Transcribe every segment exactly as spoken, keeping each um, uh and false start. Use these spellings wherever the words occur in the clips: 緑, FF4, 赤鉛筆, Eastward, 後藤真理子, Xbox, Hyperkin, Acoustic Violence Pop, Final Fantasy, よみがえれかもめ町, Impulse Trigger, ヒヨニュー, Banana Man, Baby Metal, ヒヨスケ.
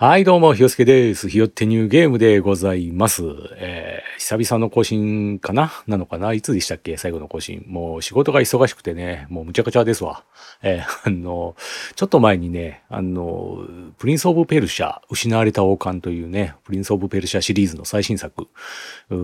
はい、どうも、ひよすけです。ひよってニューゲームでございます。えー、久々の更新かななのかないつでしたっけ最後の更新。もう仕事が忙しくてね、もうむちゃくちゃですわ。えー、あの、ちょっと前にね、あの、プリンス・オブ・ペルシャ、失われた王冠というね、プリンス・オブ・ペルシャシリーズの最新作、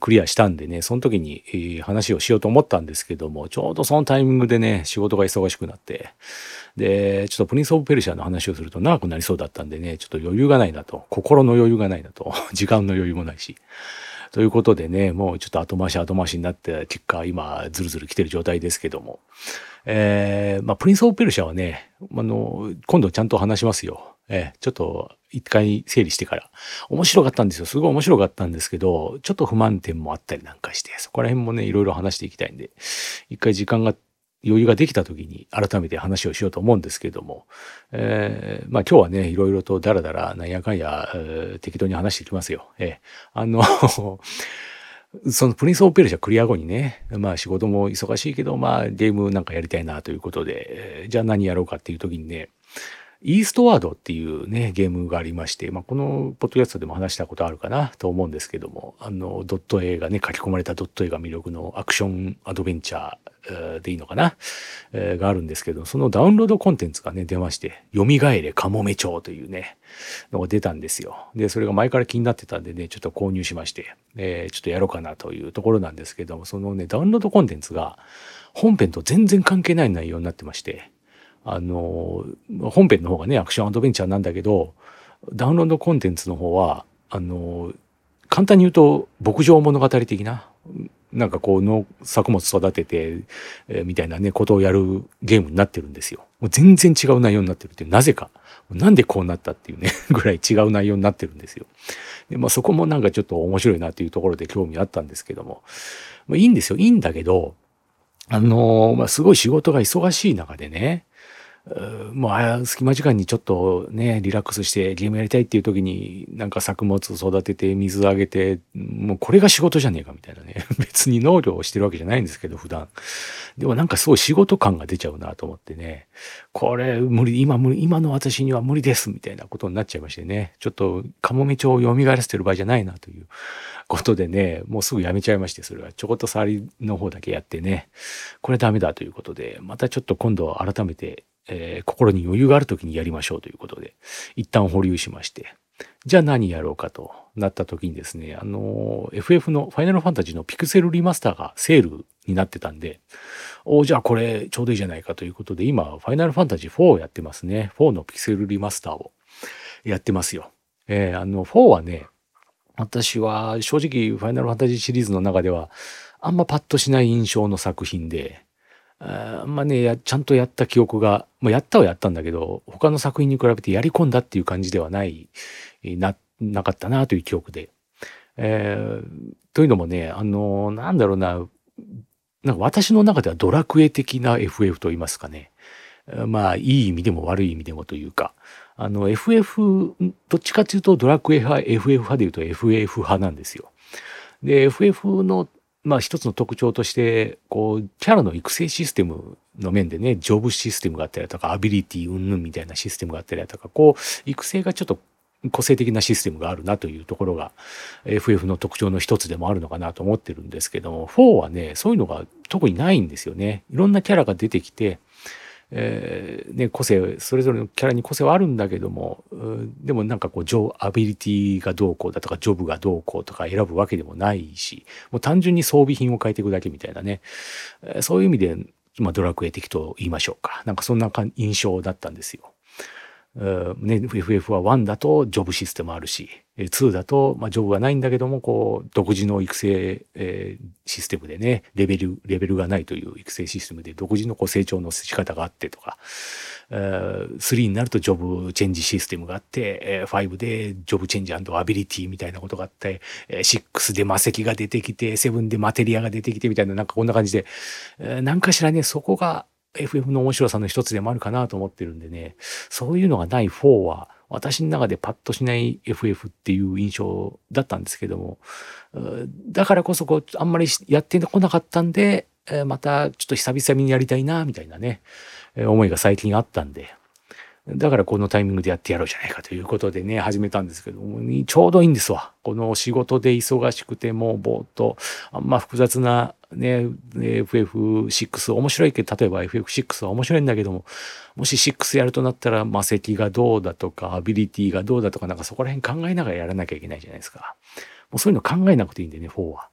クリアしたんでね、その時に、えー、話をしようと思ったんですけども、ちょうどそのタイミングでね、仕事が忙しくなって、で、ちょっとプリンス・オブ・ペルシャの話をすると長くなりそうだったんでね、ちょっと余裕がないなと心の余裕がないなと時間の余裕もないしということでね、もうちょっと後回し後回しになって結果今ずるずる来てる状態ですけども、えー、まあプリンス・オブ・ペルシャはね、あの今度ちゃんと話しますよ。えー、ちょっと一回整理してから面白かったんですよ。すごい面白かったんですけど、ちょっと不満点もあったりなんかして、そこら辺もねいろいろ話していきたいんで、一回時間が余裕ができた時に改めて話をしようと思うんですけども、えー、まあ今日はねいろいろとダラダラなんやかんや、えー、適当に話していきますよ。えー、あのそのプリンス・オブ・ペルシャクリア後にね、まあ仕事も忙しいけど、まあゲームなんかやりたいなということで、えー、じゃあ何やろうかっていう時にね、イーストワードっていうねゲームがありまして、まあ、このポッドキャストでも話したことあるかなと思うんですけども、あのドット絵がね書き込まれたドット絵が魅力のアクションアドベンチャーでいいのかな、えー、があるんですけど、そのダウンロードコンテンツがね出まして、「よみがえれかもめ町」というねのが出たんですよ。でそれが前から気になってたんでね、ちょっと購入しまして、えー、ちょっとやろうかなというところなんですけども、そのねダウンロードコンテンツが本編と全然関係ない内容になってまして、あの本編の方がねアクションアドベンチャーなんだけど、ダウンロードコンテンツの方はあの簡単に言うと牧場物語的な、なんかこうの作物育てて、えー、みたいなねことをやるゲームになってるんですよ。もう全然違う内容になってるって、なぜかなんでこうなったっていうねぐらい違う内容になってるんですよ。で、まあ、そこもなんかちょっと面白いなというところで興味あったんですけども、まあ、いいんですよ、いいんだけど、あの、まあ、すごい仕事が忙しい中でね、もう隙間時間にちょっとねリラックスしてゲームやりたいっていう時に、なんか作物育てて水あげて、もうこれが仕事じゃねえかみたいなね別に農業をしてるわけじゃないんですけど普段でも、なんかすごい仕事感が出ちゃうなと思ってね、これ無理、今無理、今の私には無理ですみたいなことになっちゃいましてね、ちょっとカモメ町を蘇らせてる場合じゃないなということでね、もうすぐやめちゃいまして、それはちょこっと触りの方だけやってね、これダメだということで、またちょっと今度改めてえー、心に余裕がある時にやりましょうということで一旦保留しまして、じゃあ何やろうかとなった時にですね、あの エフエフ のファイナルファンタジーのピクセルリマスターがセールになってたんで、おじゃあこれちょうどいいじゃないかということで、今ファイナルファンタジーフォーをやってますね。フォーのピクセルリマスターをやってますよ。えー、あのフォーはね、私は正直ファイナルファンタジーシリーズの中ではあんまパッとしない印象の作品で、あんまねやちゃんとやった記憶が、まあ、やったはやったんだけど、他の作品に比べてやり込んだっていう感じではないななかったなという記憶で、えー、というのもね、あのなんだろうな、なんか私の中ではドラクエ的な エフエフ と言いますかね、まあいい意味でも悪い意味でもというか、あの エフエフ どっちかというとドラクエ派 エフエフ 派でいうと エフエフ 派なんですよ。で エフエフ のまあ、一つの特徴として、こうキャラの育成システムの面でね、ジョブシステムがあったりとか、アビリティ云々みたいなシステムがあったりとか、こう育成がちょっと個性的なシステムがあるなというところが エフエフ の特徴の一つでもあるのかなと思ってるんですけども、フォーはねそういうのが特にないんですよね。いろんなキャラが出てきて、えーね、個性それぞれのキャラに個性はあるんだけども、でもなんかこうジョアビリティがどうこうだとか、ジョブがどうこうとか選ぶわけでもないし、もう単純に装備品を変えていくだけみたいなね、そういう意味で、まあ、ドラクエ的と言いましょうか、なんかそんな印象だったんですよ。ね、エフエフ はワンだとジョブシステムあるし、ツーだと、まあ、ジョブがないんだけども、こう独自の育成、えー、システムでね、レベルレベルがないという育成システムで独自のこう成長の仕方があってとか、えー、スリーになるとジョブチェンジシステムがあって、えー、ファイブでジョブチェンジ&アビリティみたいなことがあって、えー、シックスで魔石が出てきて、セブンでマテリアが出てきてみたいな、なんかこんな感じで、えー、なんかしらね、そこがエフエフ の面白さの一つでもあるかなと思ってるんでね、そういうのがないフォーは私の中でパッとしない エフエフ っていう印象だったんですけども、だからこそこうあんまりやってこなかったんで、またちょっと久々にやりたいなみたいなね思いが最近あったんで、だからこのタイミングでやってやろうじゃないかということでね、始めたんですけども、ちょうどいいんですわ。この仕事で忙しくてもうぼーっと、あんま複雑なね、エフエフシックス 面白いけど、例えば エフエフシックス は面白いんだけども、もしろくやるとなったら魔石がどうだとか、アビリティがどうだとか、なんかそこら辺考えながらやらなきゃいけないじゃないですか。もうそういうの考えなくていいんでね、よんは。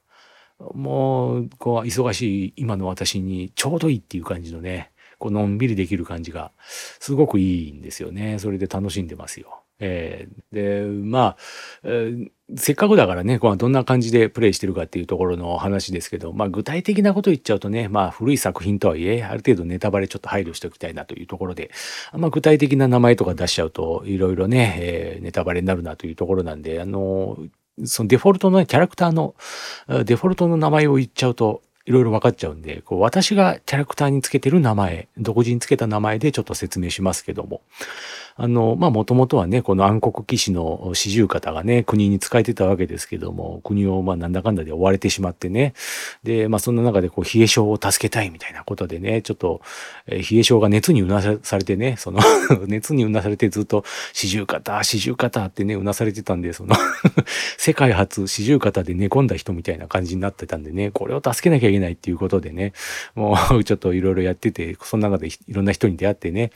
もう、こう、忙しい今の私にちょうどいいっていう感じのね、こうのんびりできる感じがすごくいいんですよね。それで楽しんでますよ。えー、で、まあ、えー、せっかくだからね、どんな感じでプレイしてるかっていうところの話ですけど、まあ具体的なこと言っちゃうとね、まあ古い作品とはいえ、ある程度ネタバレちょっと配慮しておきたいなというところで、まあ具体的な名前とか出しちゃうといろいろね、えー、ネタバレになるなというところなんで、あの、そのデフォルトの、ね、キャラクターの、デフォルトの名前を言っちゃうと、いろいろ分かっちゃうんで、こう私がキャラクターにつけてる名前、独自につけた名前でちょっと説明しますけども、あの、まあ、もともとはね、この暗黒騎士の四十肩がね、国に仕えてたわけですけども、国をまあなんだかんだで追われてしまってね、で、まあ、そんな中でこう、冷え性を助けたいみたいなことでね、ちょっと、えー、冷え性が熱にうなされてね、その、熱にうなされてずっと、四十肩、四十肩ってね、うなされてたんで、その、世界初四十肩で寝込んだ人みたいな感じになってたんでね、これを助けなきゃいけないっていうことでね、もうちょっといろいろやってて、その中でいろんな人に出会ってね、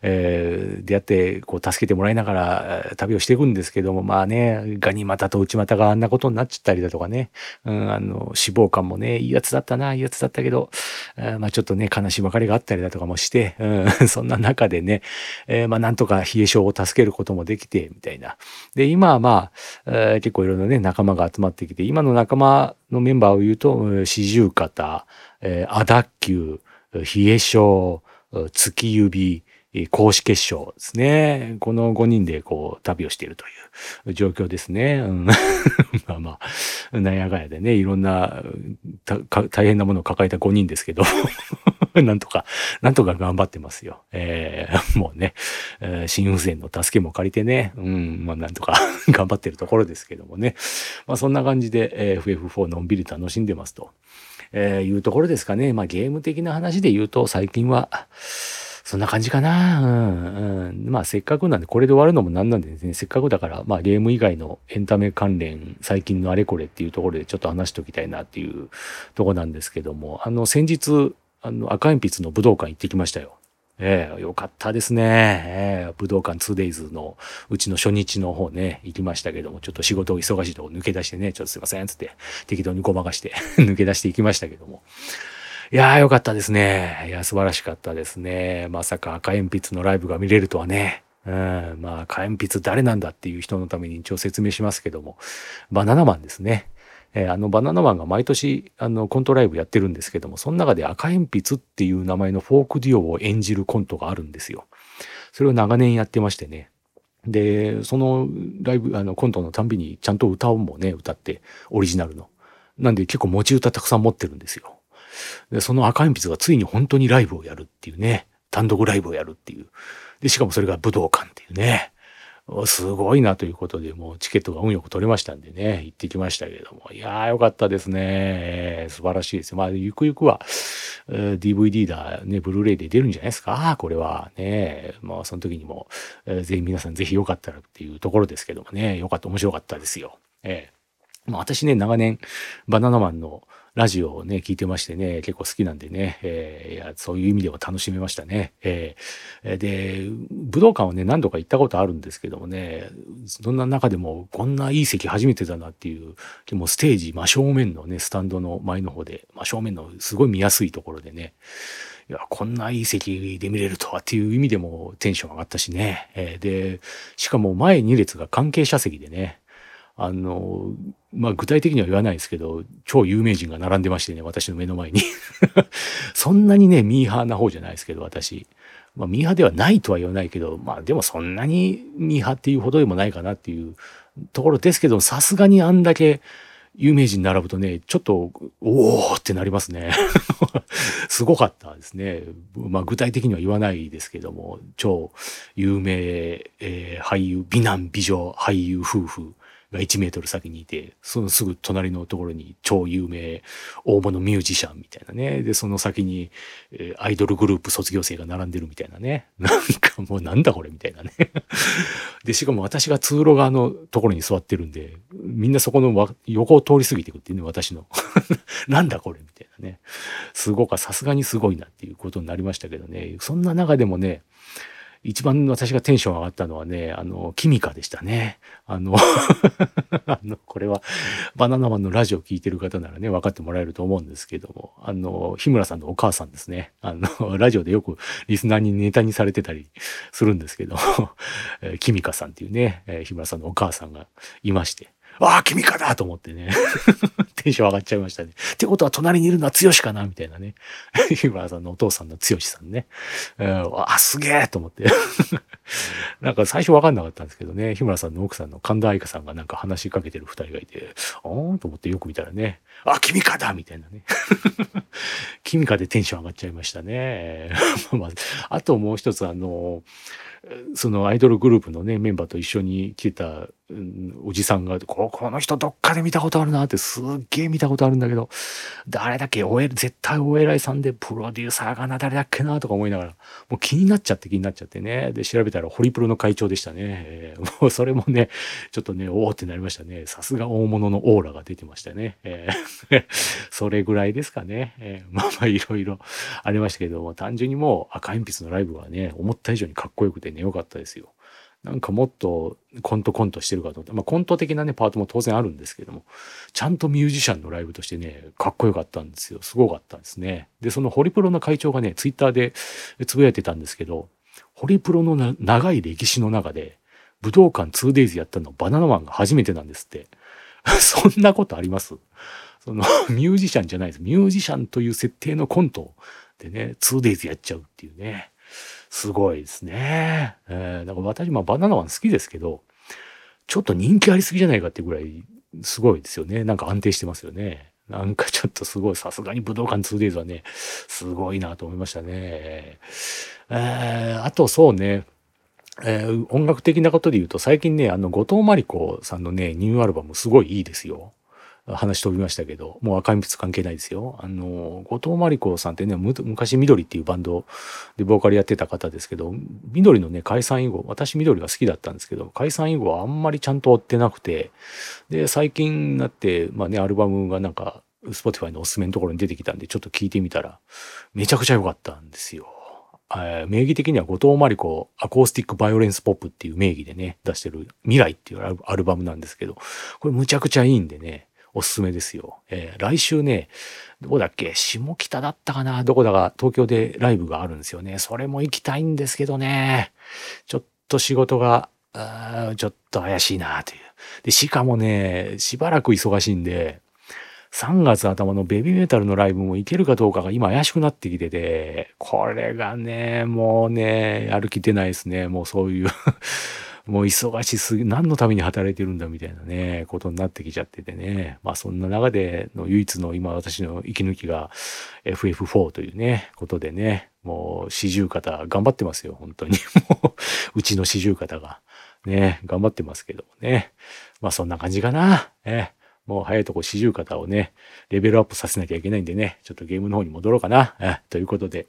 えー、出会って、こう助けてもらいながら旅をしていくんですけども、まあね、ガニ股と内股があんなことになっちゃったりだとかね、うん、あの脂肪肝もね、いいやつだったな、いいやつだったけど、あまあちょっとね、悲しい別れがあったりだとかもして、うん、そんな中でね、えー、まあなんとか冷え性を助けることもできてみたいな。で、今はまあ、えー、結構いろいろね、仲間が集まってきて、今の仲間のメンバーを言うと、四十肩、えー、アダッキュー、冷え性、月指、高子結晶ですね。このごにんでこう旅をしているという状況ですね。うん、まあまあ、なんやかんやでね、いろんな大変なものを抱えたごにんですけど、なんとか、なんとか頑張ってますよ。えー、もうね、えー、心不全の助けも借りてね、うん、まあなんとか頑張ってるところですけどもね。まあそんな感じで、えー、エフエフフォー のんびり楽しんでますと、えー、いうところですかね。まあゲーム的な話で言うと最近は、そんな感じかな、うんうん。まあせっかくなんで、これで終わるのもなんなんでね、せっかくだから、まあゲーム以外のエンタメ関連、最近のあれこれっていうところでちょっと話しておきたいなっていうところなんですけども、あの先日、あの赤鉛筆の武道館行ってきましたよ。ええ、よかったですね。ええ、武道館 ツーデイズ のうちの初日の方ね、行きましたけども、ちょっと仕事を忙しいとこ抜け出してね、ちょっとすいません、つって適当にごまかして抜け出していきましたけども。いやー、よかったですね。いや、素晴らしかったですね。まさか赤鉛筆のライブが見れるとはね。うん、まあ、赤鉛筆誰なんだっていう人のために一応説明しますけども、バナナマンですね。えー、あのバナナマンが毎年あのコントライブやってるんですけども、その中で赤鉛筆っていう名前のフォークデュオを演じるコントがあるんですよ。それを長年やってましてね。で、そのライブ、あのコントのたんびにちゃんと歌をもね、歌って、オリジナルの。なんで結構持ち歌たくさん持ってるんですよ。で、その赤鉛筆がついに本当にライブをやるっていうね、単独ライブをやるっていう。で、しかもそれが武道館っていうね、すごいなということで、もうチケットが運よく取れましたんでね、行ってきましたけれども、いやーよかったですね。素晴らしいですよ。まあ、ゆくゆくは、えー、ディーブイディー だ、ね、ブルーレイで出るんじゃないですか、これはね。まあ、その時にも、えー、ぜひ皆さんぜひよかったらっていうところですけどもね、よかった、面白かったですよ。えー、まあ、私ね、長年、バナナマンのラジオをね、聞いてましてね、結構好きなんでね、えー、いやそういう意味では楽しめましたね。えー、で、武道館はね、何度か行ったことあるんですけどもね、そんな中でも、こんないい席初めてだなっていう、もうステージ真正面のね、スタンドの前の方で、真正面のすごい見やすいところでね、いや、こんないい席で見れるとはっていう意味でもテンション上がったしね、えー、で、しかも前に列が関係者席でね、あの、まあ、具体的には言わないですけど、超有名人が並んでましてね、私の目の前に。そんなにね、ミーハーな方じゃないですけど、私。まあ、ミーハーではないとは言わないけど、まあ、でもそんなにミーハーっていうほどでもないかなっていうところですけど、さすがにあんだけ有名人並ぶとね、ちょっと、おーってなりますね。すごかったですね。まあ、具体的には言わないですけども、超有名、えー、俳優、美男美女、俳優夫婦。がいちメートル先にいて、そのすぐ隣のところに超有名大物ミュージシャンみたいなね。で、その先にアイドルグループ卒業生が並んでるみたいなね。なんかもうなんだこれみたいなね。で、しかも私が通路側のところに座ってるんで、みんなそこの横を通り過ぎていくっていうね、私の。なんだこれみたいなね。すごか、さすがにすごいなっていうことになりましたけどね。そんな中でもね、一番私がテンション上がったのはね、あのキミカでしたね。あのあのこれはバナナマンのラジオ聞いてる方ならね分かってもらえると思うんですけども、あの日村さんのお母さんですね。あのラジオでよくリスナーにネタにされてたりするんですけど、キミカさんっていうね、日村さんのお母さんがいまして、ああ、君かだと思ってね。テンション上がっちゃいましたね。ってことは隣にいるのは剛かなみたいなね。日村さんのお父さんの剛さんね。えー、ああ、すげえと思って。なんか最初分かんなかったんですけどね。日村さんの奥さんの神田愛花さんがなんか話しかけてる二人がいて、あーと思ってよく見たらね、あ、君かだみたいなね。君かでテンション上がっちゃいましたね。あともう一つ、あの、そのアイドルグループのねメンバーと一緒に来てた、うん、おじさんが こ, この人どっかで見たことあるなって、すっげえ見たことあるんだけど誰だっけ、おえ絶対お偉いさんでプロデューサーがな誰だっけなとか思いながら、もう気になっちゃって気になっちゃってね。で調べたらホリプロの会長でしたね、えー、もうそれもねちょっとねおおってなりましたね。さすが大物のオーラが出てましたね、えー、それぐらいですかね、えー、まあまあいろいろありましたけども、単純にもう赤鉛筆のライブはね思った以上にかっこよくてね良かったですよ。なんかもっとコントコントしてるかと思って、まあ、コント的なねパートも当然あるんですけども、ちゃんとミュージシャンのライブとしてねかっこよかったんですよ。すごかったんですね。でそのホリプロの会長がねツイッターでつぶやいてたんですけど、ホリプロのな長い歴史の中で武道館 ツーデイズ やったのバナナマンが初めてなんですって。そんなことあります？そのミュージシャンじゃないです。ミュージシャンという設定のコントでね ツーデイズ やっちゃうっていうね、すごいですね。えー、だから私、まあ、バナナマン好きですけど、ちょっと人気ありすぎじゃないかってぐらいすごいですよね。なんか安定してますよね。なんかちょっとすごい、さすがに武道館 ツーデイズ はねすごいなと思いましたね。えー、あとそうね、えー、音楽的なことで言うと最近ね、あの後藤真理子さんのねニューアルバムすごいいいですよ。話飛びましたけど、もう赤鉛筆関係ないですよ。あの後藤真理子さんってね昔緑っていうバンドでボーカルやってた方ですけど、緑のね解散以後、私緑が好きだったんですけど解散以後はあんまりちゃんと追ってなくて、で最近になってまあねアルバムがなんか Spotify のおすすめのところに出てきたんでちょっと聞いてみたらめちゃくちゃ良かったんですよ。名義的には後藤真理子アコースティックバイオレンスポップっていう名義でね出してる未来っていうアルバムなんですけど、これむちゃくちゃいいんでねおすすめですよ。えー、来週ねどこだっけ、下北だったかなどこだか東京でライブがあるんですよね。それも行きたいんですけどね、ちょっと仕事がちょっと怪しいなという。でしかもねしばらく忙しいんでさんがつあたまのベビーメタルのライブも行けるかどうかが今怪しくなってきてて、これがねもうね歩き出ないですね。もうそういうもう忙しすぎ、何のために働いてるんだみたいなねことになってきちゃっててね、まあそんな中での唯一の今私の息抜きが エフエフフォー というねことでね、もう四十肩頑張ってますよ本当に。もううちの四十肩がね頑張ってますけどもね、まあそんな感じかな。えもう早いとこ四十肩をねレベルアップさせなきゃいけないんでね、ちょっとゲームの方に戻ろうかな。えということで、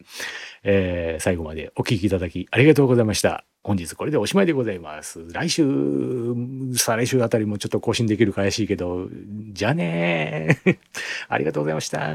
えー、最後までお聞きいただきありがとうございました。本日これでおしまいでございます。来週、再来週あたりもちょっと更新できるか怪しいけど、じゃあねー。ありがとうございました。